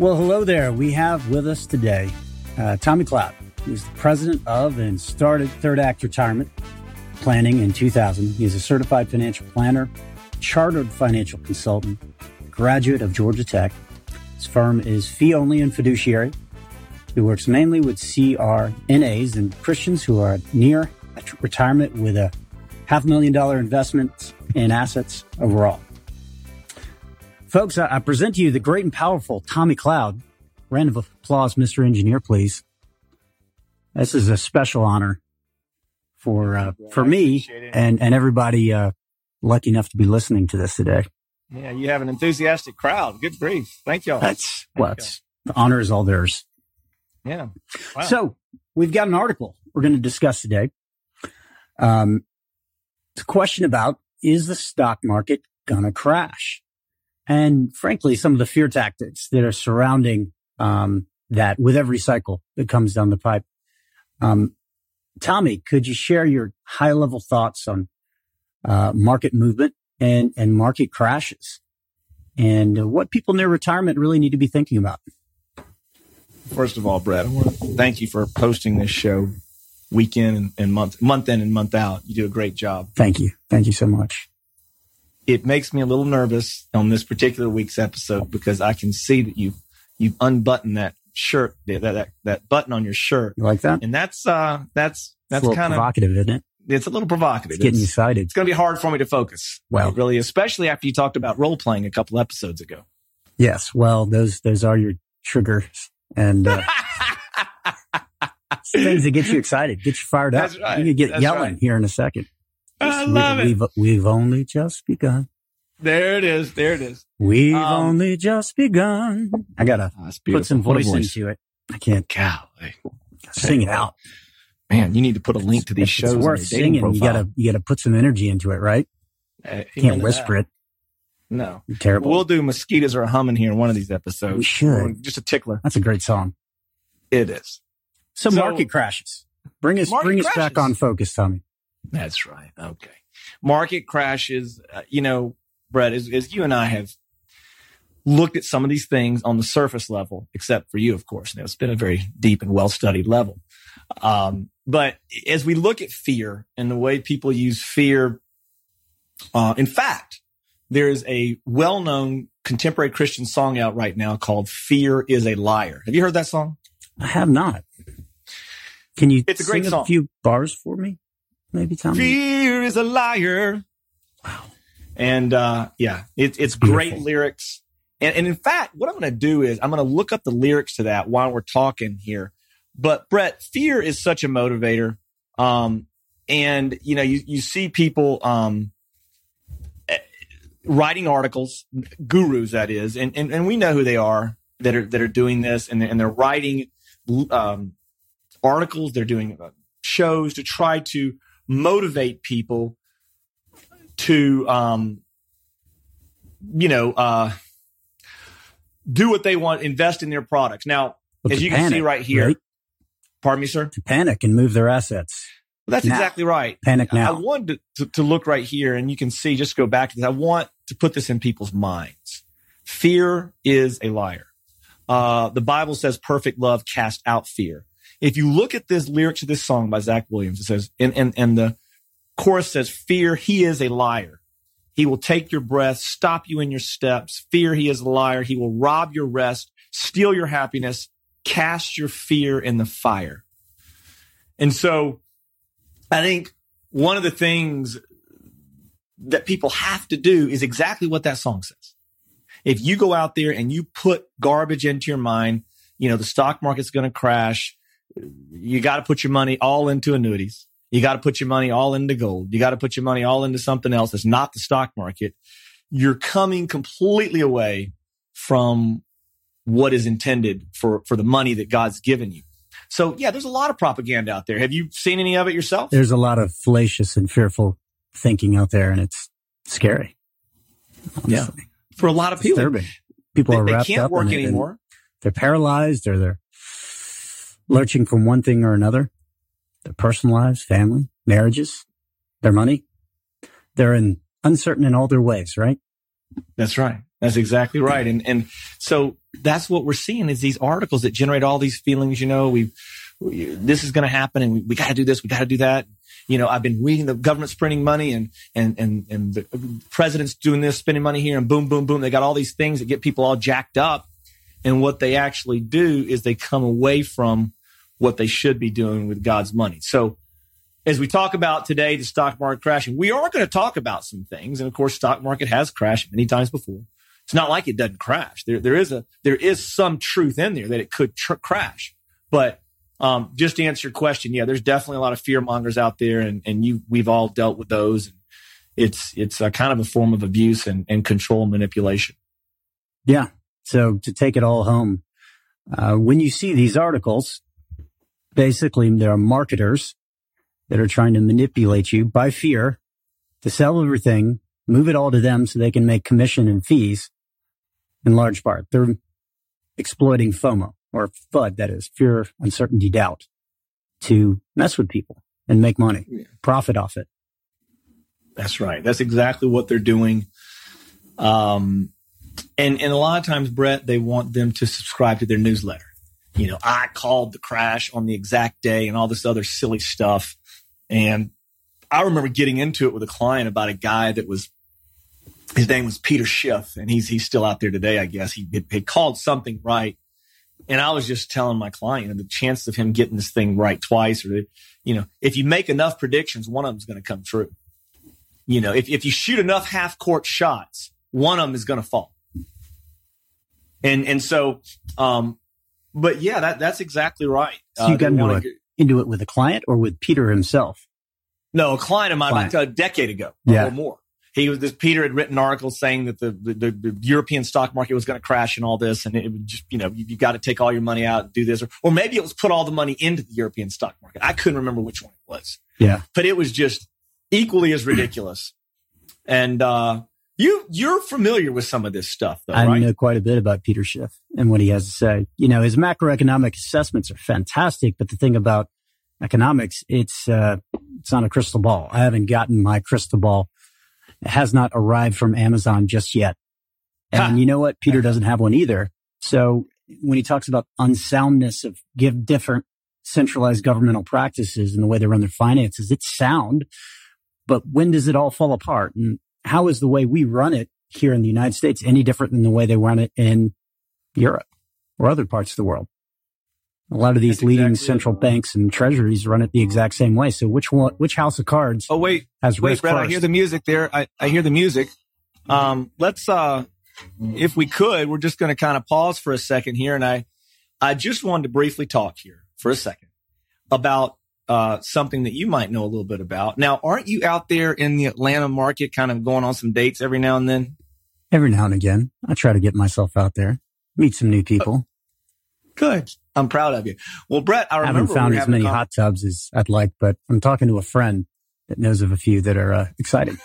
Well, hello there. We have with us today Tommy Cloud, who's the president of and started Third Act Retirement Planning in 2000. He's a certified financial planner, chartered financial consultant, graduate of Georgia Tech. His firm is fee-only and fiduciary. He works mainly with CRNAs and Christians who are near retirement with a $500,000 investment in assets overall. Folks, I present to you the great and powerful Tommy Cloud. Round of applause, Mr. Engineer, please. This is a special honor for me and everybody lucky enough to be listening to this today. Yeah, you have an enthusiastic crowd. Good grief. Thank y'all. The honor is all theirs. Yeah. Wow. So we've got an article we're going to discuss today. It's a question about, is the stock market going to crash? And frankly, some of the fear tactics that are surrounding that with every cycle that comes down the pipe. Tommy, could you share your high-level thoughts on market movement and market crashes and what people near retirement really need to be thinking about? First of all, Brett, I want to thank you for posting this show week in and month in and month out. You do a great job. Thank you. Thank you so much. It makes me a little nervous on this particular week's episode because I can see that you've unbuttoned that shirt, that button on your shirt. You like that? And that's kind of provocative, isn't it? It's a little provocative. It's getting excited. It's going to be hard for me to focus. Well, really, especially after you talked about role playing a couple episodes ago. Yes. Well, those are your triggers and things that get you excited, get you fired up. Right. You can get yelling here in a second. I love it. We've only just begun. There it is. We've only just begun. I gotta put some voice into it. I can't. Golly. Sing it out. Man, you need to put a link to these shows. It's worth singing. Profile. You gotta put some energy into it, right? Can't whisper it. No. You're terrible. We'll do Mosquitoes Are Humming here in one of these episodes. We should. Just a tickler. That's a great song. It is. So market crashes. Bring us back on focus, Tommy. That's right. Okay. Market crashes. Brett, as you and I have looked at some of these things on the surface level, except for you, of course. Now, it's been a very deep and well-studied level. But as we look at fear and the way people use fear, in fact, there is a well-known contemporary Christian song out right now called Fear is a Liar. Have you heard that song? I have not. Can you sing a few bars for me? Maybe Tommy. Fear is a liar. Wow. And it's great lyrics. And in fact, what I'm going to do is I'm going to look up the lyrics to that while we're talking here. But Brett, fear is such a motivator. And you see people writing articles, gurus that is, and we know who they are that are doing this, and they're writing articles, they're doing shows to try to motivate people to, do what they want, invest in their products. Now, as you can see right here, right? Pardon me, sir? To panic and move their assets. Well, that's exactly right. Panic now. I wanted to look right here, and you can see, just go back to this. I want to put this in people's minds. Fear is a liar. The Bible says perfect love casts out fear. If you look at this lyrics of this song by Zach Williams, it says, and the chorus says, fear, he is a liar. He will take your breath, stop you in your steps. Fear, he is a liar. He will rob your rest, steal your happiness, cast your fear in the fire. And so I think one of the things that people have to do is exactly what that song says. If you go out there and you put garbage into your mind, the stock market's going to crash. You got to put your money all into annuities. You got to put your money all into gold. You got to put your money all into something else that's not the stock market. You're coming completely away from what is intended for the money that God's given you. So, yeah, there's a lot of propaganda out there. Have you seen any of it yourself? There's a lot of fallacious and fearful thinking out there, and it's scary. Honestly. Yeah. For a lot of people. Disturbing. People are wrapped up in it. They can't work anymore. They're paralyzed or they're lurching from one thing or another, their personal lives, family, marriages, their money. They're uncertain in all their ways, right? That's right. That's exactly right. And so that's what we're seeing is these articles that generate all these feelings. You know, this is going to happen and we got to do this. We got to do that. You know, I've been reading the government's printing money and the president's doing this, spending money here and boom, boom, boom. They got all these things that get people all jacked up. And what they actually do is they come away from what they should be doing with God's money. So as we talk about today, the stock market crashing, we are going to talk about some things. And of course, stock market has crashed many times before. It's not like it doesn't crash. There is some truth in there that it could crash. But just to answer your question, yeah, there's definitely a lot of fear mongers out there, and we've all dealt with those. It's a kind of a form of abuse and control and manipulation. Yeah. So to take it all home, when you see these articles, basically there are marketers that are trying to manipulate you by fear to sell everything, move it all to them so they can make commission and fees in large part. They're exploiting FOMO or FUD, that is fear, uncertainty, doubt, to mess with people and make money, profit off it. That's right. That's exactly what they're doing. And a lot of times, Brett, they want them to subscribe to their newsletter. You know, I called the crash on the exact day and all this other silly stuff. And I remember getting into it with a client about a guy that was, his name was Peter Schiff, and he's still out there today, I guess. He called something right. And I was just telling my client, the chance of him getting this thing right twice, or, you know, if you make enough predictions, one of them's going to come true. You know, if you shoot enough half court shots, one of them is going to fall. And so, but yeah, that's exactly right. So you got into it with a client or with Peter himself? No, a client of mine about a decade ago or more. Peter had written articles saying that the European stock market was going to crash and all this. And it would just, you know, you got to take all your money out and do this. Or maybe it was put all the money into the European stock market. I couldn't remember which one it was. Yeah. But it was just equally as ridiculous. And, You're familiar with some of this stuff, though, right? I know quite a bit about Peter Schiff and what he has to say. You know, his macroeconomic assessments are fantastic, but the thing about economics, it's not a crystal ball. I haven't gotten my crystal ball. It has not arrived from Amazon just yet. And you know what? Peter doesn't have one either. So when he talks about unsoundness of different centralized governmental practices and the way they run their finances, it's sound. But when does it all fall apart? And how is the way we run it here in the United States any different than the way they run it in Europe or other parts of the world? A lot of these leading central banks and treasuries run it the exact same way. So which house of cards? Oh, wait, Brett, I hear the music there. I hear the music. Let's, if we could, we're just going to kind of pause for a second here. And I just wanted to briefly talk here for a second about something that you might know a little bit about. Now, aren't you out there in the Atlanta market kind of going on some dates every now and then? Every now and again. I try to get myself out there, meet some new people. Good. I'm proud of you. Well, Brett, I remember haven't found as many hot tubs as I'd like, but I'm talking to a friend that knows of a few that are excited.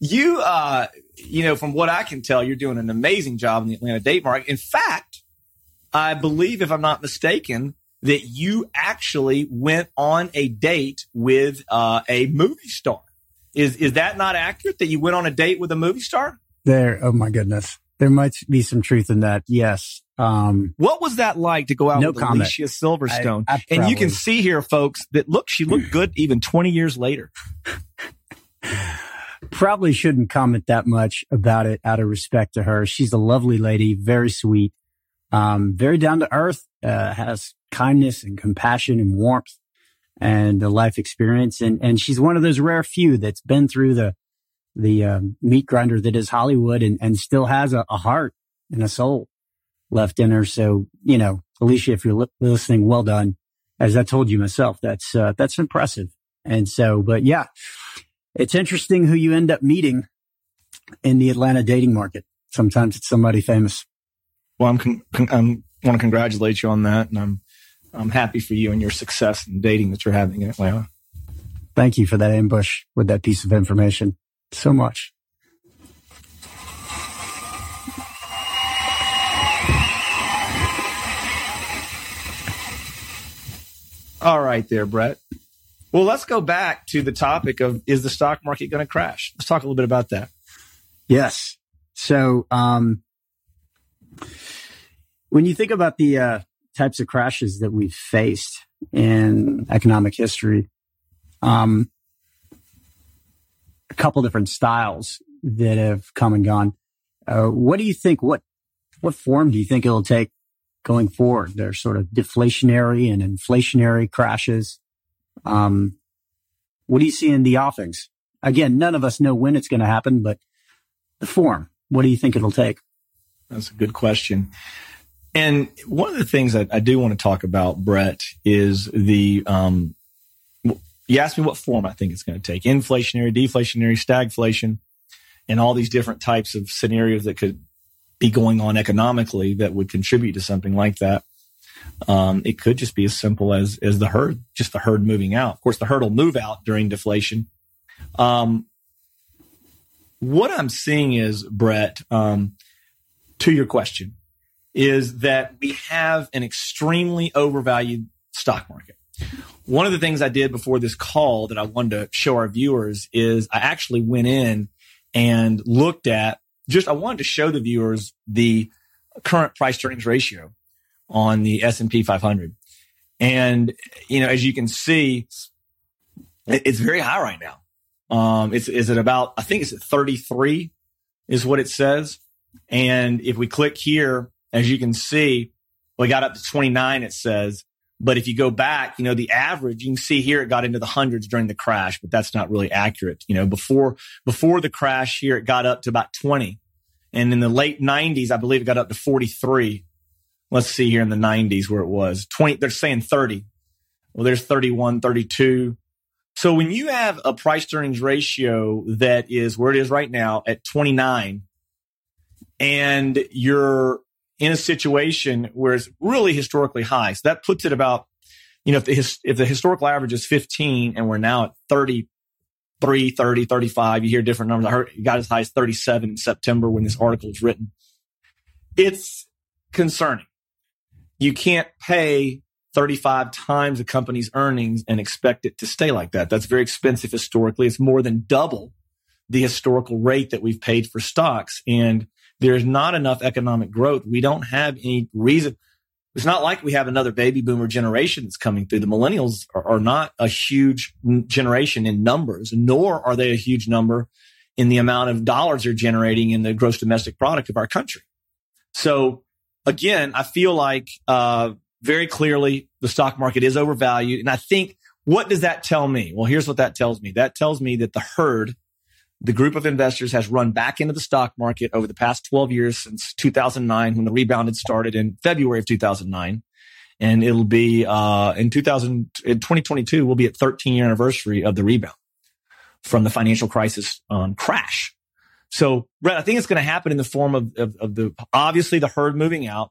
You know, from what I can tell, you're doing an amazing job in the Atlanta date market. In fact, I believe, if I'm not mistaken, that you actually went on a date with a movie star. Is that not accurate, that you went on a date with a movie star? Oh my goodness. There might be some truth in that, yes. What was that like to go out with Alicia Silverstone? And you can see here, folks, that she looked good even 20 years later. Probably shouldn't comment that much about it out of respect to her. She's a lovely lady, very sweet. Very down to earth, has kindness and compassion and warmth and a life experience. And she's one of those rare few that's been through the meat grinder that is Hollywood and still has a heart and a soul left in her. So, you know, Alicia, if you're listening, well done. As I told you myself, that's impressive. And so, but yeah, it's interesting who you end up meeting in the Atlanta dating market. Sometimes it's somebody famous. Well, I want to congratulate you on that, and I'm happy for you and your success in dating that you're having in Atlanta. Thank you for that ambush with that piece of information. So much. All right there, Brett. Well, let's go back to the topic of, is the stock market going to crash? Let's talk a little bit about that. Yes. So, when you think about the types of crashes that we've faced in economic history, a couple different styles that have come and gone. What do you think? What form do you think it'll take going forward? There's sort of deflationary and inflationary crashes. What do you see in the offings? Again, none of us know when it's going to happen, but the form. What do you think it'll take? That's a good question. And one of the things that I do want to talk about, Brett, is the, you asked me what form I think it's going to take. Inflationary, deflationary, stagflation, and all these different types of scenarios that could be going on economically that would contribute to something like that. It could just be as simple as the herd, just the herd moving out. Of course, the herd will move out during deflation. What I'm seeing is, Brett, to your question, is that we have an extremely overvalued stock market. One of the things I did before this call that I wanted to show our viewers is I actually went in and looked at I wanted to show the viewers the current price earnings ratio on the S&P 500. And, you know, as you can see, it's very high right now. It's at about, I think it's at 33 is what it says. And if we click here, as you can see, we got up to 29, it says. But if you go back, you know, the average, you can see here, it got into the hundreds during the crash, but that's not really accurate. You know, before the crash here, it got up to about 20. And in the late 90s, I believe it got up to 43. Let's see here in the 90s where it was. 20, they're saying 30. Well, there's 31, 32. So when you have a price earnings ratio that is where it is right now at 29, and you're in a situation where it's really historically high. So that puts it about, you know, if the historical average is 15 and we're now at 33, 30, 35, you hear different numbers. I heard it got as high as 37 in September when this article was written. It's concerning. You can't pay 35 times a company's earnings and expect it to stay like that. That's very expensive historically. It's more than double the historical rate that we've paid for stocks. And there's not enough economic growth. We don't have any reason. It's not like we have another baby boomer generation that's coming through. The millennials are not a huge generation in numbers, nor are they a huge number in the amount of dollars they're generating in the gross domestic product of our country. So again, I feel like very clearly the stock market is overvalued. And I think, what does that tell me? Well, here's what that tells me. That tells me that the herd, the group of investors, has run back into the stock market over the past 12 years since 2009, when the rebound had started in February of 2009. And it'll be, in 2022, we'll be at 13-year anniversary of the rebound from the financial crisis crash. So, Brett, I think it's going to happen in the form of the, obviously, the herd moving out.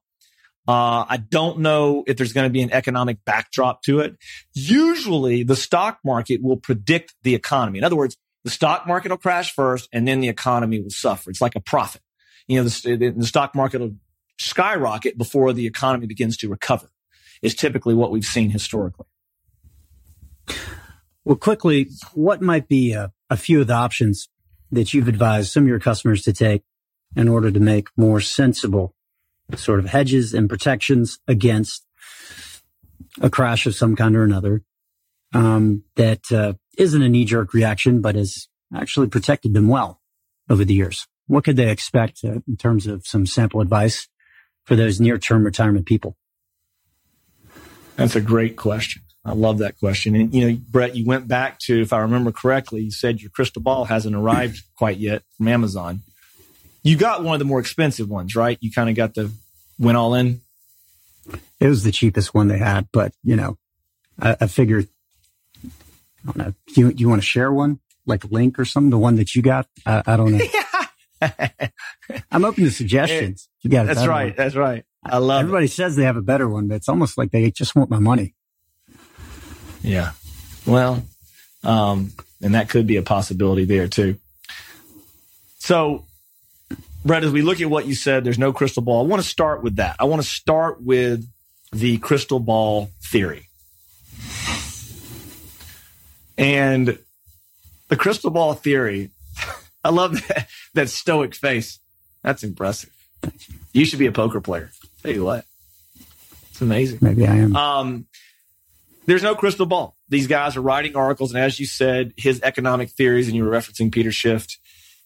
I don't know if there's going to be an economic backdrop to it. Usually, the stock market will predict the economy. In other words, the stock market will crash first, and then the economy will suffer. It's like a profit. You know, the stock market will skyrocket before the economy begins to recover, is typically what we've seen historically. Well, quickly, what might be a few of the options that you've advised some of your customers to take in order to make more sensible sort of hedges and protections against a crash of some kind or another, that isn't a knee-jerk reaction, but has actually protected them well over the years? What could they expect in terms of some sample advice for those near-term retirement people? That's a great question. I love that question. And, you know, Brett, you went back to, if I remember correctly, you said your crystal ball hasn't arrived quite yet from Amazon. You got one of the more expensive ones, right? You kind of got the went all in. It was the cheapest one they had, but, you know, I figured, I don't know. Do you want to share one, like a link or something? The one that you got? I don't know. I'm open to suggestions. You got it. That's right. That's right. I love it. Everybody says they have a better one, but it's almost like they just want my money. Yeah. Well, and that could be a possibility there too. So, Brett, as we look at what you said, there's no crystal ball. I want to start with that. I want to start with the crystal ball theory. And the crystal ball theory, I love that stoic face. That's impressive. You should be a poker player. I'll tell you what. It's amazing. Maybe I am. There's no crystal ball. These guys are writing articles. And as you said, his economic theories, and you were referencing Peter Schiff,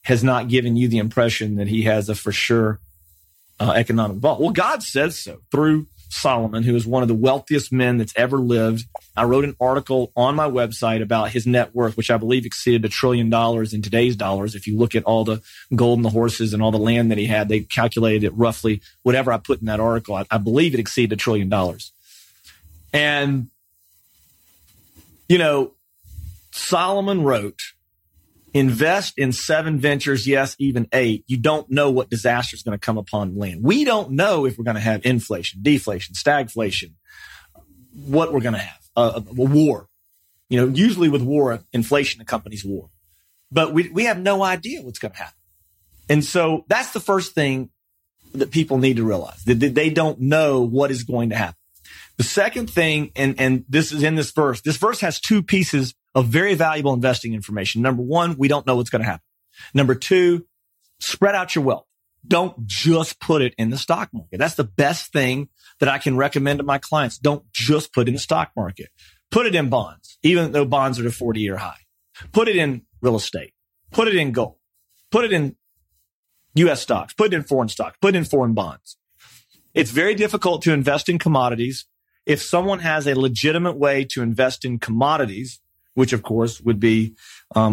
has not given you the impression that he has a for sure economic ball. Well, God says so through Solomon, who is one of the wealthiest men that's ever lived. I wrote an article on my website about his net worth, which I believe exceeded $1 trillion in today's dollars. If you look at all the gold and the horses and all the land that he had, they calculated it roughly, whatever I put in that article, I believe it exceeded $1 trillion. And, you know, Solomon wrote, invest in 7 ventures, yes, even 8. You don't know what disaster is going to come upon land. We don't know if we're going to have inflation, deflation, stagflation, what we're going to have, a war. You know, usually with war, inflation accompanies war. But we have no idea what's going to happen. And so that's the first thing that people need to realize, that they don't know what is going to happen. The second thing, and this is in this verse has 2 pieces of very valuable investing information. Number one, we don't know what's going to happen. Number two, spread out your wealth. Don't just put it in the stock market. That's the best thing that I can recommend to my clients. Don't just put it in the stock market. Put it in bonds, even though bonds are at a 40-year high. Put it in real estate. Put it in gold. Put it in U.S. stocks. Put it in foreign stocks. Put it in foreign bonds. It's very difficult to invest in commodities. If someone has a legitimate way to invest in commodities, which of course would be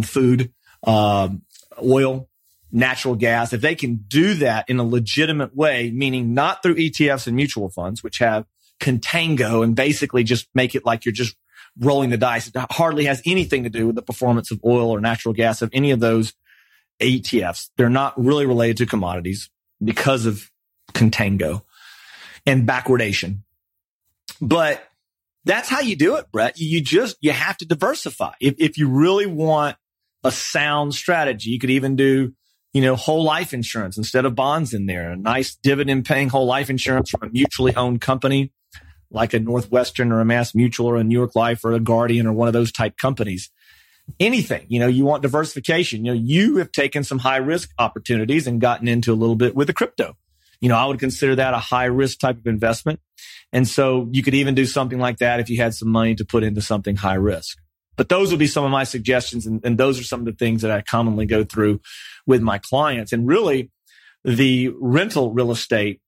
food, oil, natural gas. If they can do that in a legitimate way, meaning not through ETFs and mutual funds, which have contango and basically just make it like you're just rolling the dice. It hardly has anything to do with the performance of oil or natural gas of any of those ETFs. They're not really related to commodities because of contango and backwardation. But that's how you do it, Brett. You have to diversify. If you really want a sound strategy, you could even do, you know, whole life insurance instead of bonds in there. A nice dividend paying whole life insurance from a mutually owned company like a Northwestern or a Mass Mutual or a New York Life or a Guardian or one of those type companies. Anything, you know, you want diversification. You know, you have taken some high risk opportunities and gotten into a little bit with the crypto. You know, I would consider that a high risk type of investment. And so you could even do something like that if you had some money to put into something high risk. But those would be some of my suggestions. And those are some of the things that I commonly go through with my clients. And really the rental real estate,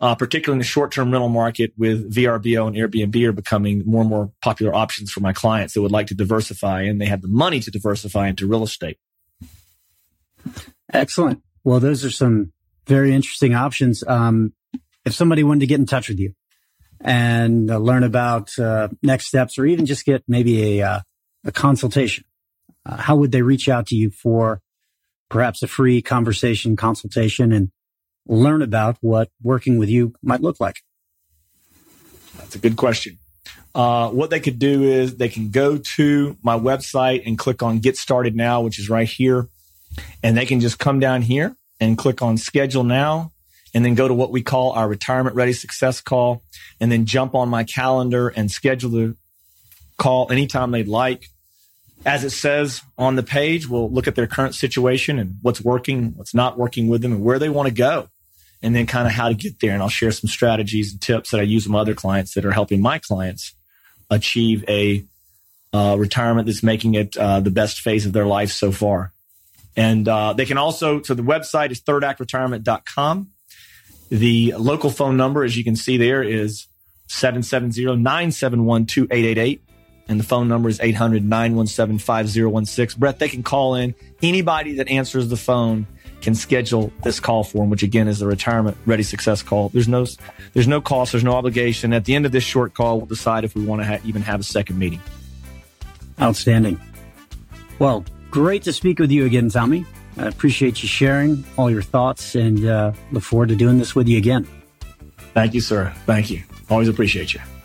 particularly in the short-term rental market with VRBO and Airbnb are becoming more and more popular options for my clients that would like to diversify and they have the money to diversify into real estate. Excellent. Well, those are some very interesting options. If somebody wanted to get in touch with you and learn about next steps or even just get maybe a consultation, how would they reach out to you for perhaps a free consultation and learn about what working with you might look like? That's a good question. What they could do is they can go to my website and click on Get Started Now, which is right here, and they can just come down here and click on Schedule Now, and then go to what we call our Retirement Ready Success Call, and then jump on my calendar and schedule the call anytime they'd like. As it says on the page, we'll look at their current situation and what's working, what's not working with them, and where they want to go, and then kind of how to get there. And I'll share some strategies and tips that I use with my other clients that are helping my clients achieve a retirement that's making it the best phase of their life so far. And they can also, so the website is thirdactretirement.com. The local phone number, as you can see there, is 770-971-2888. And the phone number is 800-917-5016. Brett, they can call in. Anybody that answers the phone can schedule this call for them, which again is the Retirement Ready Success Call. There's no cost. There's no obligation. At the end of this short call, we'll decide if we want to even have a second meeting. Outstanding. Well, great to speak with you again, Tommy. I appreciate you sharing all your thoughts and look forward to doing this with you again. Thank you, sir. Thank you. Always appreciate you.